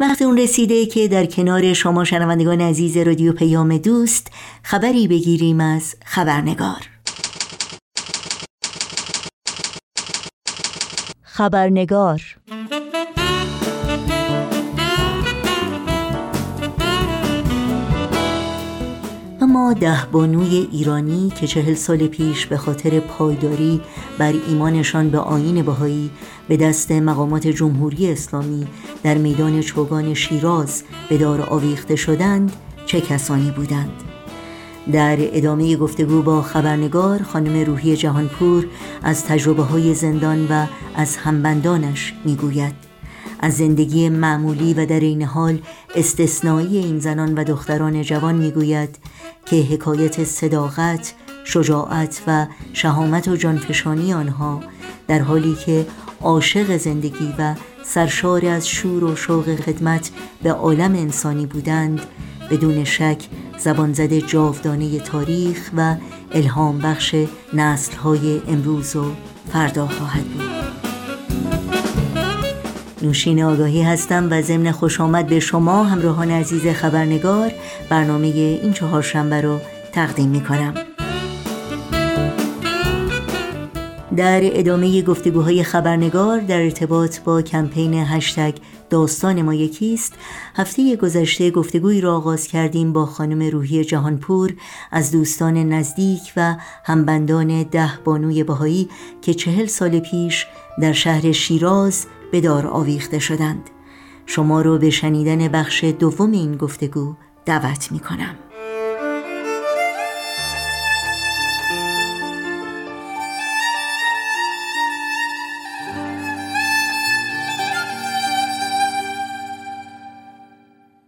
وقت اون رسیده که در کنار شما شنوندگان عزیز رادیو پیام دوست خبری بگیریم از خبرنگار. خبرنگار اما دهبانوی ایرانی که 40 سال پیش به خاطر پایداری بر ایمانشان به آیین بهایی به دست مقامات جمهوری اسلامی در میدان چوگان شیراز به دار آویخته شدند چه کسانی بودند؟ در ادامه گفتگو با خبرنگار خانم روحی جهانپور از تجربه‌های زندان و از همبندانش میگوید. از زندگی معمولی و در این حال استثنایی این زنان و دختران جوان میگوید که حکایت صداقت، شجاعت و شهامت و جانفشانی آنها در حالی که عاشق زندگی و سرشار از شور و شوق خدمت به عالم انسانی بودند، بدون شک زبانزد جاودانه تاریخ و الهام بخش نسل‌های امروز و فردا خواهد بود. نوشین آگاهی هستم و ضمن خوش آمد به شما همراهان عزیز خبرنگار برنامه این چهارشنبه رو تقدیم می کنم. در ادامه گفتگوهای خبرنگار در ارتباط با کمپین هشتگ داستان ما یکیست، هفته گذشته گفتگوی را آغاز کردیم با خانم روحی جهانپور از دوستان نزدیک و همبندان ده بانوی بهایی که 40 سال پیش در شهر شیراز به دار آویخته شدند. شما رو به شنیدن بخش دوم این گفتگو دعوت می کنم.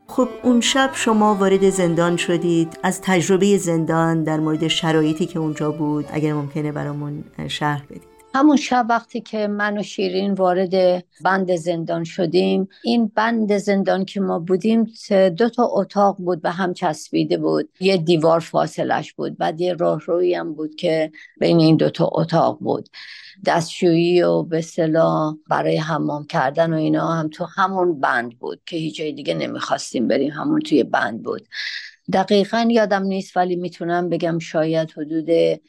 خب اون شب شما وارد زندان شدید، از تجربه زندان در مورد شرایطی که اونجا بود اگر ممکنه برامون شرح بدید. همون شب وقتی که من و شیرین وارد بند زندان شدیم، این بند زندان که ما بودیم 2 اتاق بود به هم چسبیده بود، یه دیوار فاصلش بود، بعد یه راهرویی هم بود که بین این 2 اتاق بود. دستشویی و به اصطلاح برای حمام کردن و اینا هم تو همون بند بود که هیچ جای دیگه نمیخواستیم بریم، همون توی بند بود. دقیقاً یادم نیست ولی میتونم بگم شاید حدود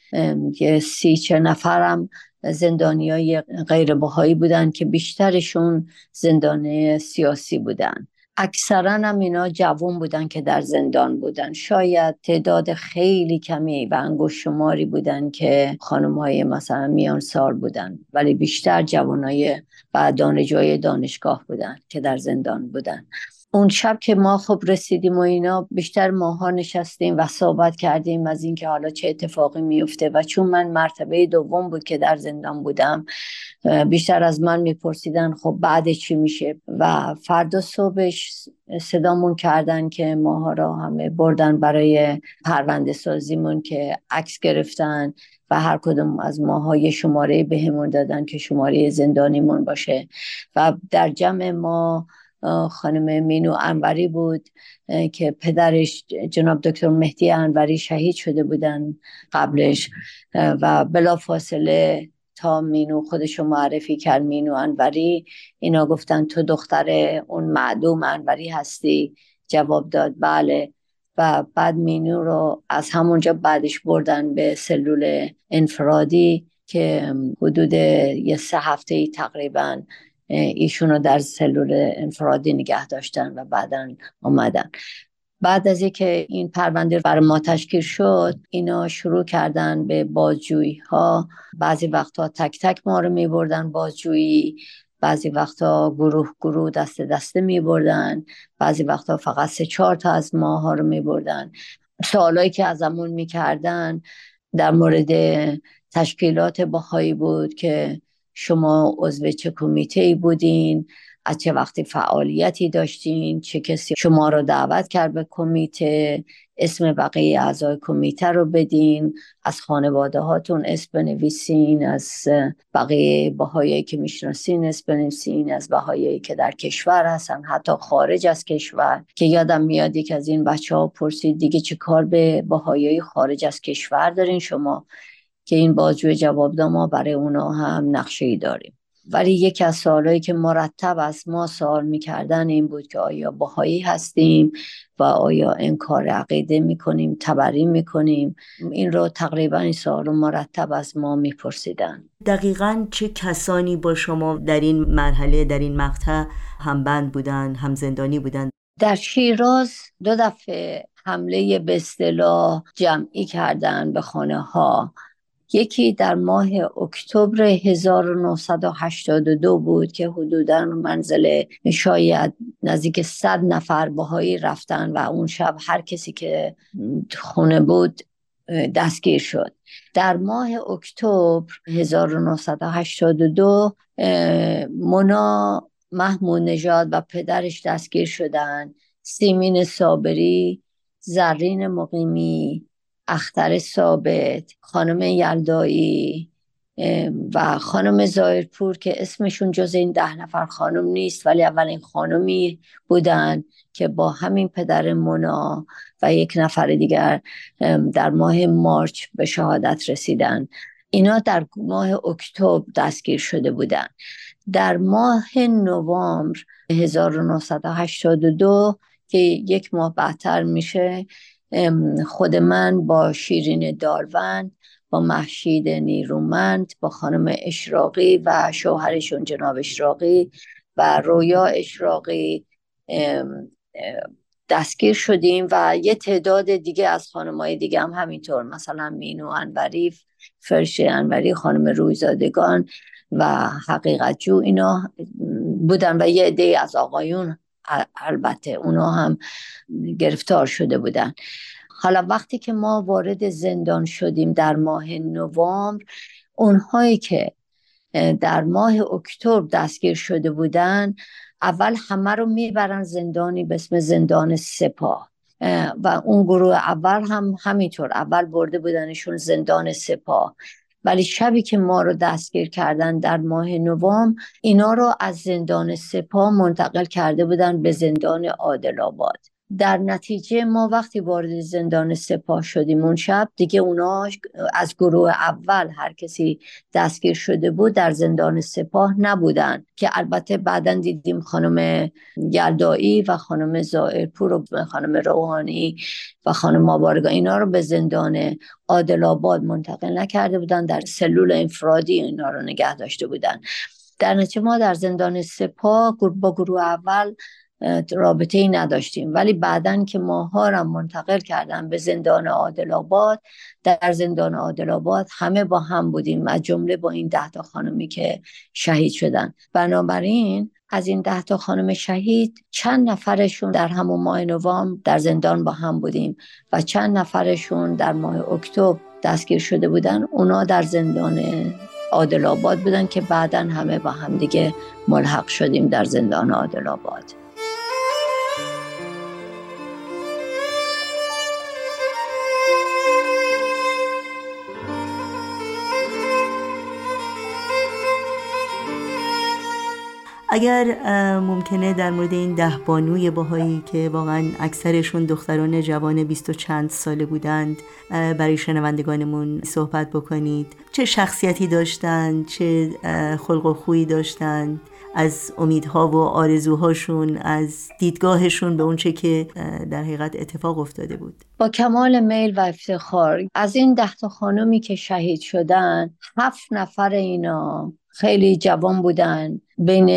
30 نفرم زندانیای غیر بهایی بودن که بیشترشون زندانی سیاسی بودن. اکثرا هم اینا جوان بودن که در زندان بودن. شاید تعداد خیلی کمی و انگشت شماری بودن که خانم‌های مثلا میان سال بودن، ولی بیشتر جوانای بعد دانشجوی دانشگاه بودن که در زندان بودن. اون شب که ما خب رسیدیم و اینا، بیشتر ماها نشستیم و صحبت کردیم از اینکه حالا چه اتفاقی میفته و چون من مرتبه دوم بود که در زندان بودم، بیشتر از من میپرسیدن خب بعد چی میشه. و فردا صبحش صدامون کردن که ماها را همه بردن برای پرونده سازیمون که عکس گرفتن و هر کدوم از ماها یه شماره بهمون دادن که شماره زندانیمون باشه. و در جمع ما خانم مینو انوری بود که پدرش جناب دکتر مهدی انوری شهید شده بودن قبلش و بلافاصله تا مینو خودش رو معرفی کرد، مینو انوری، اینا گفتن تو دختر اون معدوم انوری هستی؟ جواب داد بله. و بعد مینو رو از همونجا بعدش بردن به سلول انفرادی که حدود 3 هفته تقریباً ایشون رو در سلول انفرادی نگه داشتن و بعدا اومدن. بعد از اینکه این پرونده برای ما تشکیل شد، اینا شروع کردن به بازجویی ها. بعضی وقتا تک تک ما رو می بردن بازجویی، بعضی وقتا گروه گروه دست دسته می بردن، بعضی وقتا فقط 3-4 تا از ماها رو می بردن. سوالایی که ازمون می کردن در مورد تشکیلات بهایی بود که شما عضو چه کمیته‌ای بودین، از چه وقتی فعالیتی داشتین، چه کسی شما رو دعوت کرد به کمیته، اسم بقیه اعضای کمیته رو بدین، از خانواده هاتون اسم بنویسین، از بقیه بهایی که میشناسین اسم بنویسین، از بهایی که در کشور هستن حتی خارج از کشور. که یادم میاد یک از این بچه‌ها پرسید دیگه چه کار به بهایی خارج از کشور دارین شما؟ که این بازجوی جواب داد ما برای اونا هم نقشه‌ای داریم. ولی یکی از سوالایی که مرتب از ما سوال میکردن این بود که آیا بهایی هستیم و آیا انکار عقیده میکنیم، تبرئه میکنیم. این رو تقریبا این سوال رو مرتب از ما میپرسیدن. دقیقاً چه کسانی با شما در این مرحله، در این مقطع هم بند بودن، هم زندانی بودن؟ در شیراز دو دفعه حمله به اصطلاح جمعی کردن به خانه ها. یکی در ماه اکتبر 1982 بود که حدوداً منزل شاید نزدیک 100 نفر بهایی رفتن و اون شب هر کسی که خونه بود دستگیر شد. در ماه اکتبر 1982 مونا محمود نژاد و پدرش دستگیر شدند. سیمین صابری، زرین مقیمی، اختر ثابت، خانم یلدائی و خانم زایرپور که اسمشون جز این 10 نفر خانم نیست ولی اولین خانمی بودن که با همین پدر مونا و یک نفر دیگر در ماه مارچ به شهادت رسیدن. اینا در ماه اکتبر دستگیر شده بودن. در ماه نوامبر 1982 که یک ماه بعدتر میشه، خود من با شیرین دالوند، با مهشید نیرومند، با خانم اشراقی و شوهرشون جناب اشراقی و رویا اشراقی دستگیر شدیم و یه تعداد دیگه از خانم‌های دیگه هم همینطور، مثلا مینو انوری، فرشی انوری، خانم رویزادگان و حقیقت جو اینا بودن و یه عده از آقایون البته اونا هم گرفتار شده بودن. حالا وقتی که ما وارد زندان شدیم در ماه نوامبر، اونهایی که در ماه اکتبر دستگیر شده بودن اول همه رو میبرن زندانی به اسم زندان سپاه و اون گروه اول هم همینطور اول برده بودنشون زندان سپاه، ولی شبی که ما رو دستگیر کردن در ماه نوامبر اینا رو از زندان سپاه منتقل کرده بودن به زندان عادل‌آباد. در نتیجه ما وقتی وارد زندان سپاه شدیم اون شب دیگه اونا از گروه اول هر کسی دستگیر شده بود در زندان سپاه نبودن که البته بعداً دیدیم خانم یلدائی و خانم زائرپور و خانم روحانی و خانم مابارگای اینا رو به زندان عادل‌آباد منتقل نکرده بودن، در سلول انفرادی اینا رو نگه داشته بودن. در نتیجه ما در زندان سپاه با گروه اول رابطه ای نداشتیم، ولی بعدن که ماها را منتقل کردن به زندان عادل‌آباد، در زندان عادل‌آباد همه با هم بودیم از جمله با این 10 تا خانمی که شهید شدن. بنابراین از این 10 تا خانم شهید چند نفرشون در همون ماه نوامبر در زندان با هم بودیم و چند نفرشون در ماه اکتبر دستگیر شده بودن، اونا در زندان عادل‌آباد بودن که بعدن همه با هم دیگه ملحق شدیم در زندان عادل‌آباد. اگر ممکنه در مورد این 10 بانوی بهایی که واقعا اکثرشون دختران جوان 20 و چند ساله بودند برای شنوندگانمون صحبت بکنید. چه شخصیتی داشتند، چه خلق و خویی داشتند، از امیدها و آرزوهاشون، از دیدگاهشون به اونچه که در حقیقت اتفاق افتاده بود. با کمال میل و افتخار از این 10 تا خانمی که شهید شدن 7 نفر اینا خیلی جوان بودن، بین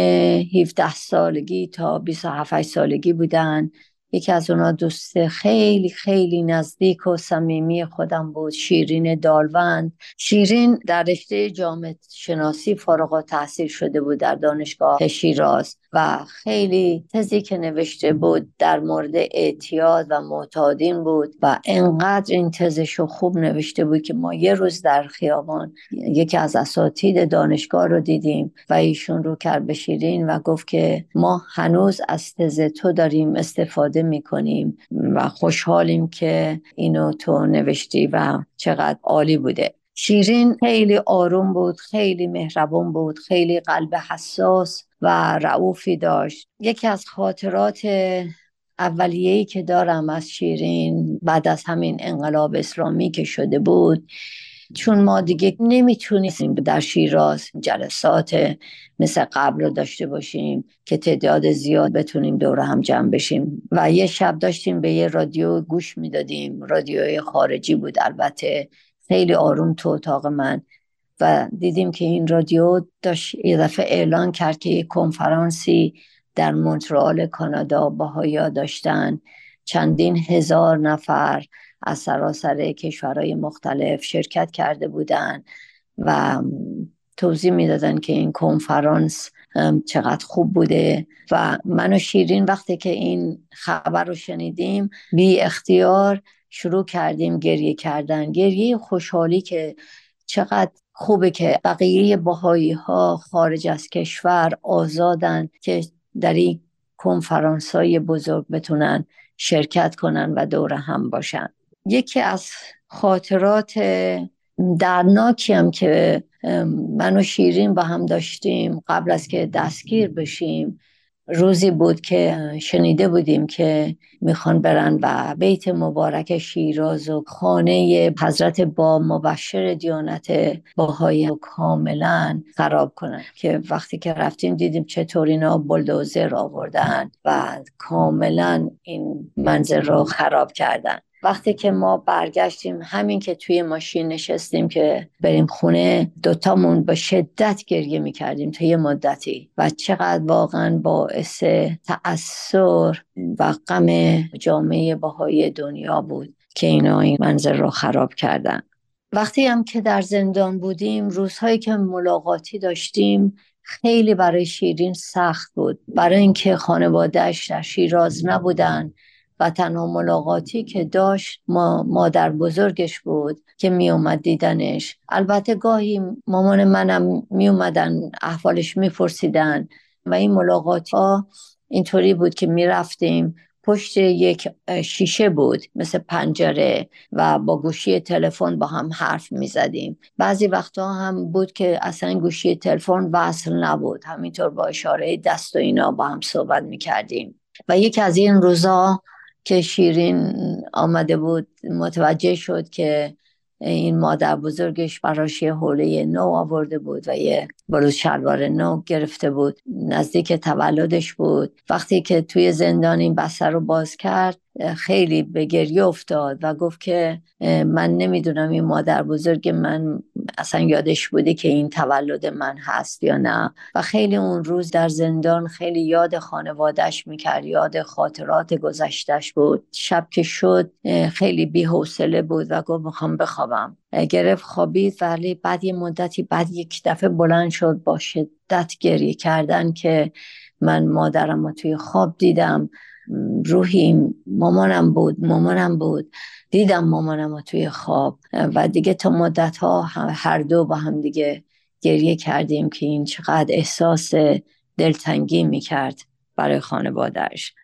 17 سالگی تا 27 سالگی بودن. یکی از اونا دوست خیلی خیلی نزدیک و صمیمی خودم بود، شیرین دالوند. شیرین در رشته جامعه شناسی فارغ التحصیل شده بود در دانشگاه شیراز و خیلی تزی که نوشته بود در مورد اعتیاد و معتادین بود و انقدر این تزشو خوب نوشته بود که ما یه روز در خیابان یکی از اساتید دانشگاه رو دیدیم و ایشون رو کرد به شیرین و گفت که ما هنوز از تز تو داریم استفاده میکنیم و خوشحالیم که اینو تو نوشتی و چقدر عالی بوده. شیرین خیلی آروم بود، خیلی مهربان بود، خیلی قلب حساس و رعوفی داشت. یکی از خاطرات اولیه‌ای که دارم از شیرین بعد از همین انقلاب اسلامی که شده بود چون ما دیگه نمیتونیم در شیراز جلسات مثل قبل رو داشته باشیم که تعداد زیاد بتونیم دور هم جمع بشیم. و یه شب داشتیم به یه رادیو گوش میدادیم، رادیوی خارجی بود البته، خیلی آروم تو اتاق من، و دیدیم که این رادیو داشت یه دفعه اعلان کرد که یه کنفرانسی در مونترال کانادا بهائی‌ها داشتن، چندین هزار نفر از سراسر کشورهای مختلف شرکت کرده بودن و توضیح میدادن که این کنفرانس چقدر خوب بوده. و من و شیرین وقتی که این خبر رو شنیدیم بی اختیار شروع کردیم گریه کردن، گریه خوشحالی که چقدر خوبه که بقیه بهایی ها خارج از کشور آزادن که در این کنفرانس های بزرگ بتونن شرکت کنن و دور هم باشن. یکی از خاطرات درناکی هم که من و شیرین با هم داشتیم قبل از که دستگیر بشیم، روزی بود که شنیده بودیم که میخوان برن و بیت مبارک شیراز و خانه حضرت باب مبشر دیانت بهائی کاملا خراب کنن، که وقتی که رفتیم دیدیم چطور اینا بلدوزر آوردن و کاملا این منظر رو خراب کردن. وقتی که ما برگشتیم، همین که توی ماشین نشستیم که بریم خونه، دوتامون با شدت گریه میکردیم تا یه مدتی و چقدر واقعا باعث تأثیر و غم جامعه بهائی دنیا بود که اینا این منظر رو خراب کردن. وقتی هم که در زندان بودیم، روزهایی که ملاقاتی داشتیم خیلی برای شیرین سخت بود، برای اینکه خانواده‌اش در شیراز نبودن و تنها ملاقاتی که داشت مادر بزرگش بود که می اومد دیدنش. البته گاهی مامان منم می اومدن احوالش می پرسیدن و این ملاقات ها اینطوری بود که می رفتیم پشت یک شیشه بود مثل پنجره و با گوشی تلفن با هم حرف می زدیم. بعضی وقتا هم بود که اصلا گوشی تلفن وصل نبود، همینطور با اشاره دست و اینا با هم صحبت می کردیم. و یکی از این روزا که شیرین آمده بود متوجه شد که این مادر بزرگش براش یه حوله نو آورده بود و یه بلوز شلوار نو گرفته بود، نزدیک تولدش بود. وقتی که توی زندان این بستر رو باز کرد خیلی به گریه افتاد و گفت که من نمیدونم این مادر بزرگ من اصلا یادش بوده که این تولد من هست یا نه. و خیلی اون روز در زندان خیلی یاد خانوادهش میکرد، یاد خاطرات گذشتش بود. شب که شد خیلی بی‌حوصله بود و گفت میخوام بخوابم، گرفت خوابید. ولی بعد یه مدتی بعد یک دفعه بلند شد با شدت گریه کردن که من مادرم رو توی خواب دیدم، روحی مامانم بود، دیدم مامانم رو توی خواب. و دیگه تا مدت ها هر دو با هم دیگه گریه کردیم که این چقدر احساس دلتنگی میکرد برای خانوادهش.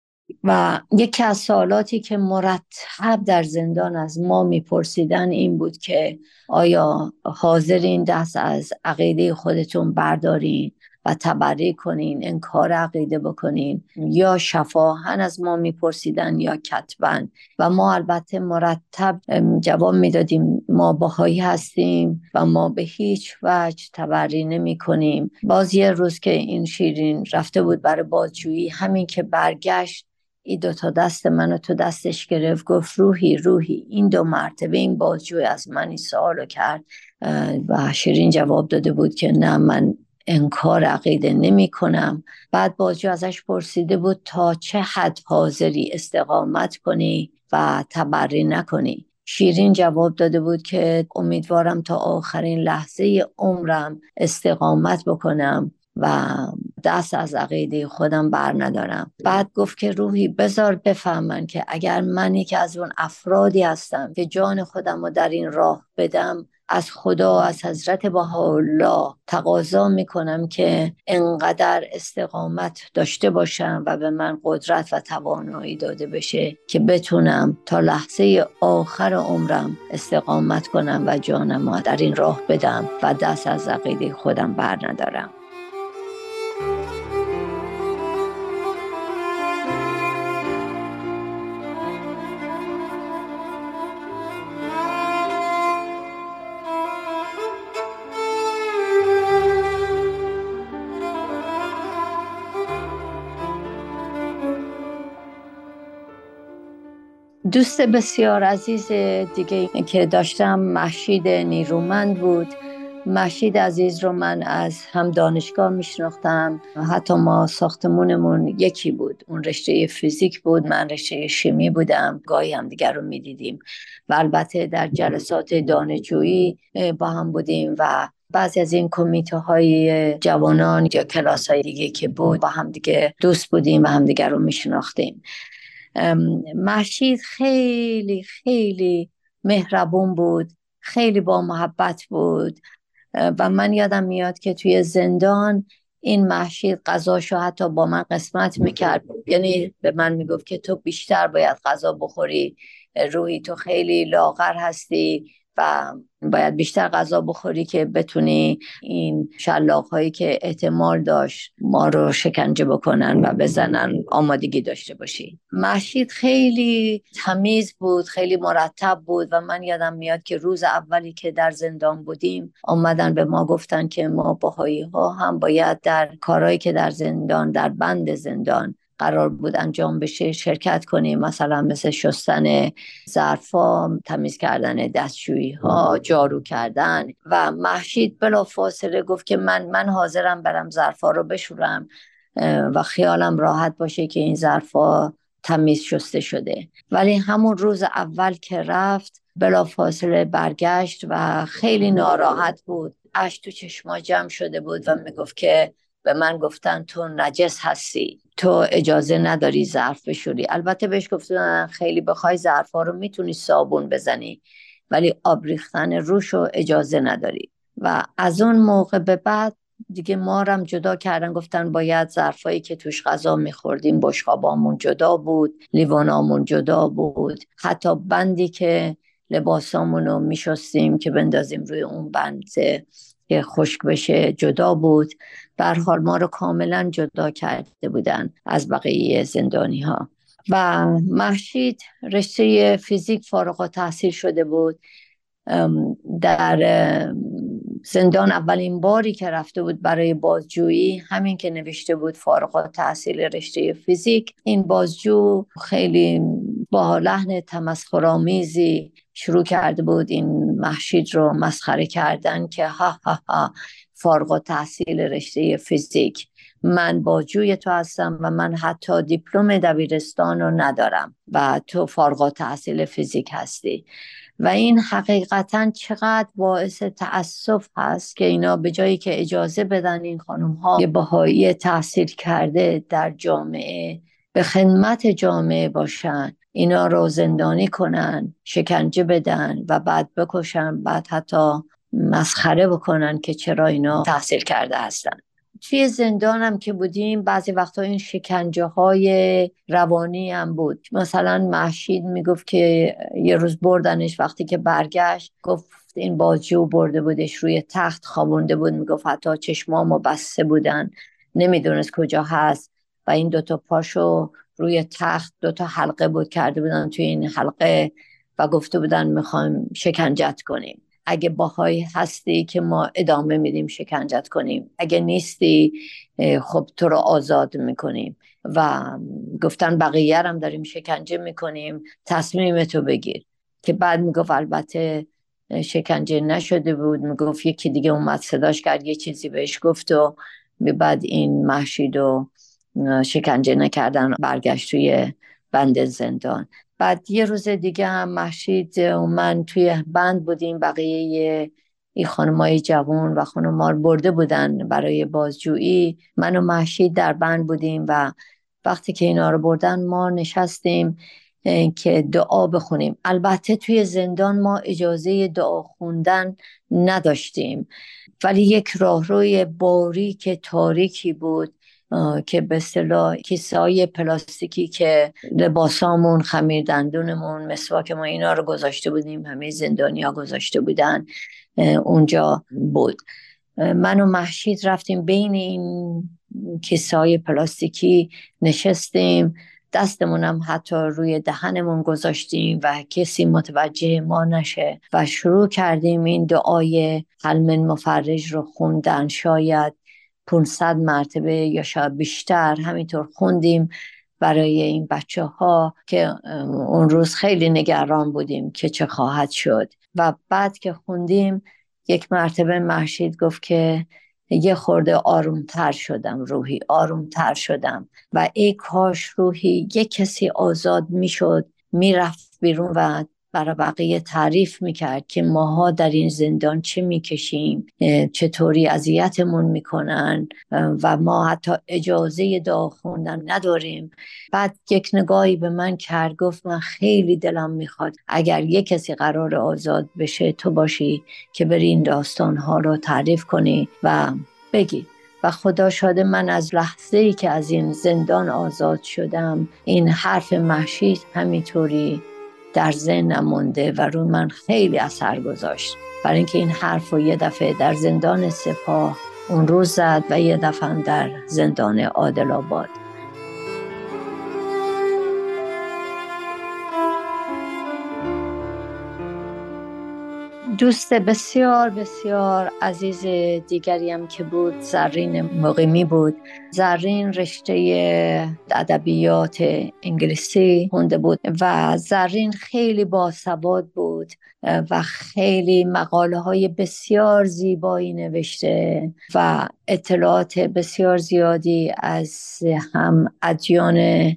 و یکی از سوالاتی که مرتب در زندان از ما میپرسیدن این بود که آیا حاضرین دست از عقیده خودتون بردارین و تبرئه کنین، انکار عقیده بکنین، یا شفاهن از ما میپرسیدن یا کتبن. و ما البته مرتب جواب میدادیم ما بهایی هستیم و ما به هیچ وجه تبرئه نمی کنیم. باز یه روز که این شیرین رفته بود برای بازجویی، همین که برگشت این دوتا دست منو تو دستش گرفت، گفت روحی این دو مرتبه این بازجوی از من این سوالو کرد و شیرین جواب داده بود که نه، من انکار عقیده نمی کنم. بعد بازجو ازش پرسیده بود تا چه حد حاضری استقامت کنی و تبرئه نکنی. شیرین جواب داده بود که امیدوارم تا آخرین لحظه عمرم استقامت بکنم و دست از عقیده خودم بر ندارم. بعد گفت که روحی بذار بفهمن که اگر من یکی از اون افرادی هستم که جان خودم رو در این راه بدم، از خدا، از حضرت بهاءالله تقاضا میکنم که انقدر استقامت داشته باشم و به من قدرت و توانایی داده بشه که بتونم تا لحظه آخر عمرم استقامت کنم و جانم در این راه بدم و دست از عقیده خودم بر ندارم. دوست بسیار عزیز دیگه که داشتم مهشید نیرومند بود. مهشید عزیز رو من از هم دانشگاه میشناختم، حتی ما ساختمونمون یکی بود، اون رشته فیزیک بود، من رشته شیمی بودم، گاهی هم دیگر رو میدیدیم و البته در جلسات دانشجویی با هم بودیم و بعضی از این کمیته های جوانان یا کلاس های دیگه که بود با هم دیگه دوست بودیم و هم دیگر رو میشناختیم. مهشید خیلی خیلی مهربون بود، خیلی با محبت بود و من یادم میاد که توی زندان این مهشید غذاشو حتی با من قسمت میکرد، یعنی به من میگفت که تو بیشتر باید غذا بخوری، روحی تو خیلی لاغر هستی و باید بیشتر غذا بخوری که بتونی این شلاق‌هایی که احتمال داشت ما رو شکنجه بکنن و بزنن آمادگی داشته باشی. مهشید خیلی تمیز بود، خیلی مرتب بود و من یادم میاد که روز اولی که در زندان بودیم آمدن به ما گفتن که ما بهایی‌ها هم باید در کارهایی که در زندان، در بند زندان قرار بود انجام بشه شرکت کنیم، مثلا مثل شستن ظرفا، تمیز کردن دستشویی ها، جارو کردن. و مهشید بلافاصله گفت که من حاضرم برم ظرفا رو بشورم و خیالم راحت باشه که این ظرفا تمیز شسته شده. ولی همون روز اول که رفت بلافاصله برگشت و خیلی ناراحت بود، اشک تو چشما جمع شده بود و میگفت که به من گفتن تو نجس هستی، تو اجازه نداری ظرف بشوری. البته بهش گفتن خیلی بخوای ظرفا رو میتونی صابون بزنی ولی آب ریختن روش رو اجازه نداری. و از اون موقع به بعد دیگه ما رو هم جدا کردن، گفتن باید ظرفایی که توش غذا میخوردیم، بشقابامون جدا بود، لیوانامون جدا بود، حتی بندی که لباسامون رو میشستیم که بندازیم روی اون بند خشک بشه جدا بود. به هر حال ما رو کاملا جدا کرده بودن از بقیه زندانی ها. و مهشید رشته فیزیک فارغ التحصیل شده بود، در زندان اولین باری که رفته بود برای بازجویی همین که نوشته بود فارغ التحصیل رشته فیزیک، این بازجو خیلی با لحن تمسخرآمیزی شروع کرده بود این مهشید رو مسخره کردن که ها ها ها فارغ التحصیل رشته فیزیک، من بازجوی تو هستم و من حتی دیپلم دبیرستان رو ندارم و تو فارغ التحصیل فیزیک هستی. و این حقیقتاً چقدر باعث تأسف هست که اینا به جایی که اجازه بدن این خانم ها یه بهایی تحصیل کرده در جامعه به خدمت جامعه باشن، اینا رو زندانی کنن، شکنجه بدن و بعد بکشن، بعد حتی مسخره بکنن که چرا اینا تحصیل کرده هستن. توی زندان هم که بودیم بعضی وقتا این شکنجه های روانی هم بود. مثلا مهشید میگفت که یه روز بردنش، وقتی که برگشت گفت این بازجو برده بودش روی تخت خوابونده بود، میگفت حتی چشمامو بسته بودن، نمیدونست کجا هست و این دوتا پاشو روی تخت دوتا حلقه بود کرده بودن توی این حلقه و گفته بودن میخوایم شکنجت کنیم، اگه باهایی هستی که ما ادامه میدیم شکنجت کنیم، اگه نیستی خب تو رو آزاد میکنیم و گفتن بقیه هم داریم شکنجه میکنیم، تصمیم تو بگیر. که بعد میگفت البته شکنجه نشده بود، میگفت یکی دیگه اومد صداش کرد، یه چیزی بهش گفت و بعد این مهشید و شکنجه نکردن، برگشت توی بند زندان. بعد یه روز دیگه هم مهشید و من توی بند بودیم، بقیه این خانمای جوان و خانم‌ها برده بودن برای بازجویی، من و مهشید در بند بودیم و وقتی که اینا رو بردن ما نشستیم که دعا بخونیم. البته توی زندان ما اجازه دعا خوندن نداشتیم ولی یک راهروی باریک تاریکی بود که به اصطلاح کیسه‌های پلاستیکی که لباسامون، خمیر دندونمون، مسواک ما، اینا رو گذاشته بودیم، همه زندانی‌ها گذاشته بودن اونجا بود. من و مهشید رفتیم بین این کیسه‌های پلاستیکی نشستیم، دستمونم حتی روی دهنمون گذاشتیم و کسی متوجه ما نشه و شروع کردیم این دعای حلم مفرج رو خوندن، شاید 500 مرتبه یا شاید بیشتر همینطور خوندیم برای این بچه ها که اون روز خیلی نگران بودیم که چه خواهد شد. و بعد که خوندیم یک مرتبه مهشید گفت که یه خورده آرومتر شدم روحی، آرومتر شدم و ای کاش روحی یه کسی آزاد میشد، میرفت بیرون و برای بقیه تعریف میکرد که ماها در این زندان چه میکشیم، چطوری اذیتمون میکنن و ما حتی اجازه دعا خوندن نداریم. بعد یک نگاهی به من کرد، گفت من خیلی دلم میخواد اگر یک کسی قرار آزاد بشه تو باشی که بری این داستانها رو تعریف کنی و بگی. و خدا شاده من از لحظه‌ای که از این زندان آزاد شدم این حرف مهشید همینطوری در ذهنم مونده و رو من خیلی اثر گذاشت، برای اینکه این حرف رو یه دفعه در زندان سپاه اون روز زد و یه دفعه هم در زندان عادل آباد. دوست بسیار بسیار عزیز دیگریم که بود زرین مقیمی بود. زرین رشته ادبیات انگلیسی خونده بود و زرین خیلی باسواد بود و خیلی مقاله های بسیار زیبایی نوشته و اطلاعات بسیار زیادی از هم ادیان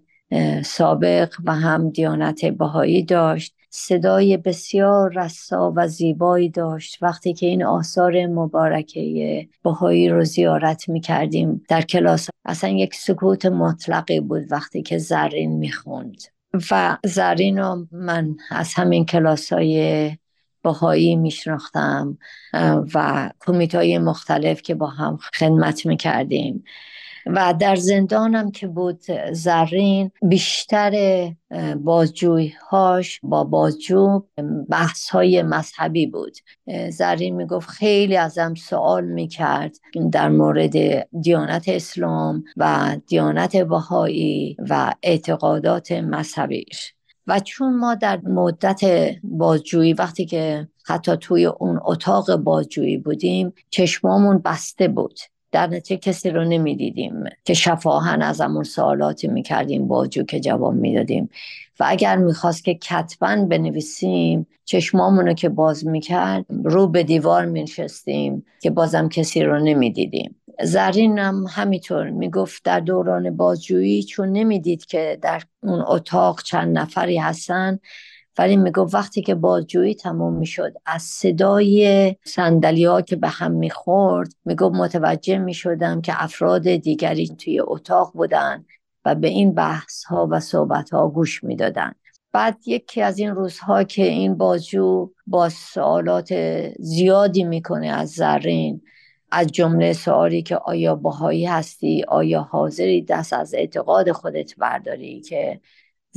سابق و هم دیانت بهایی داشت. صدای بسیار رسا و زیبایی داشت. وقتی که این آثار مبارکه بهایی رو زیارت می‌کردیم در کلاس، اصلا یک سکوت مطلقی بود وقتی که زرین می‌خوند. و زرین رو من از همین کلاس‌های بهایی می‌شناختم و کمیته‌های مختلف که با هم خدمت می‌کردیم. و در زندانم که بود زرین بیشتر بازجویی‌هاش با بازجو بحث‌های مذهبی بود. زرین میگفت خیلی ازم سوال میکرد در مورد دیانت اسلام و دیانت بهایی و اعتقادات مذهبیش. و چون ما در مدت بازجویی وقتی که حتی توی اون اتاق بازجویی بودیم چشمامون بسته بود، در نتیجه کسی رو نمی دیدیم که شفاهن از همون سوالاتی می کردیم باجو که جواب می دادیم. و اگر می خواست که کتباً بنویسیم چشمامونو که باز می کرد رو به دیوار می نشستیم که بازم کسی رو نمی دیدیم. زرین هم همینطور می گفت در دوران بازجویی چون نمی دید که در اون اتاق چند نفری هستن، ولی می گفت وقتی که بازجویی تموم می شد از صدای صندلی‌ها که به هم می خورد می گفت متوجه می شدم که افراد دیگری توی اتاق بودن و به این بحث ها و صحبت ها گوش می دادن. بعد یکی از این روزها که این بازجو با سوالات زیادی می کنه از زرین، از جمله سوالی که آیا بهایی هستی؟ آیا حاضری دست از اعتقاد خودت برداری؟ که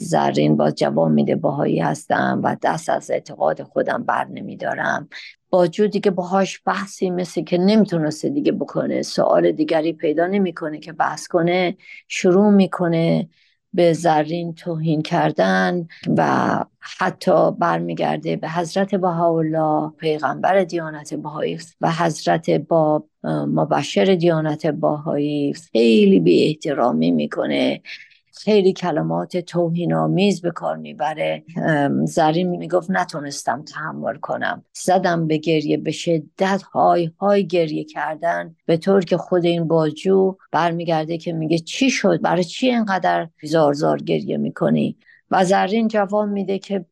زرین باز جواب میده بهایی هستم و دست از اعتقاد خودم بر نمیدارم. باجو دیگه باهاش بحثی مثل که نمیتونسته دیگه بکنه، سوال دیگری پیدا نمیکنه که بحث کنه، شروع میکنه به زرین توهین کردن و حتی برمیگرده به حضرت بهاءالله پیغمبر دیانت بهایی و حضرت باب مبشر دیانت بهایی خیلی بی احترامی میکنه، خیلی کلمات توهین‌آمیز به کار میبره. زرین میگفت نتونستم تحمل کنم، زدم به گریه، به شدت های های گریه کردن، به طور که خود این بازجو برمیگرده که میگه چی شد، برای چی اینقدر زار زار گریه میکنی؟ و زرین جواب میده که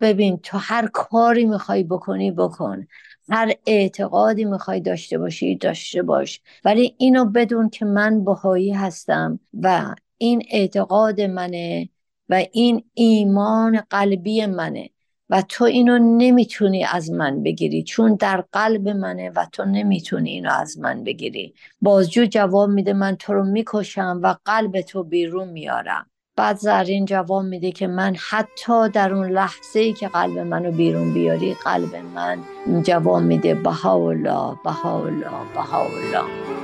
ببین تو هر کاری میخوای بکنی بکن، هر اعتقادی میخوای داشته باشی داشته باش، ولی اینو بدون که من بهایی هستم و این اعتقاد منه و این ایمان قلبی منه و تو اینو نمیتونی از من بگیری چون در قلب منه و تو نمیتونی اینو از من بگیری. بازجو جواب میده من تو رو میکشم و قلب تو بیرون میارم. بعد زرین جواب میده که من حتی در اون لحظه‌ای که قلب منو بیرون بیاری قلب من جواب میده بهاءالله بهاءالله بهاءالله.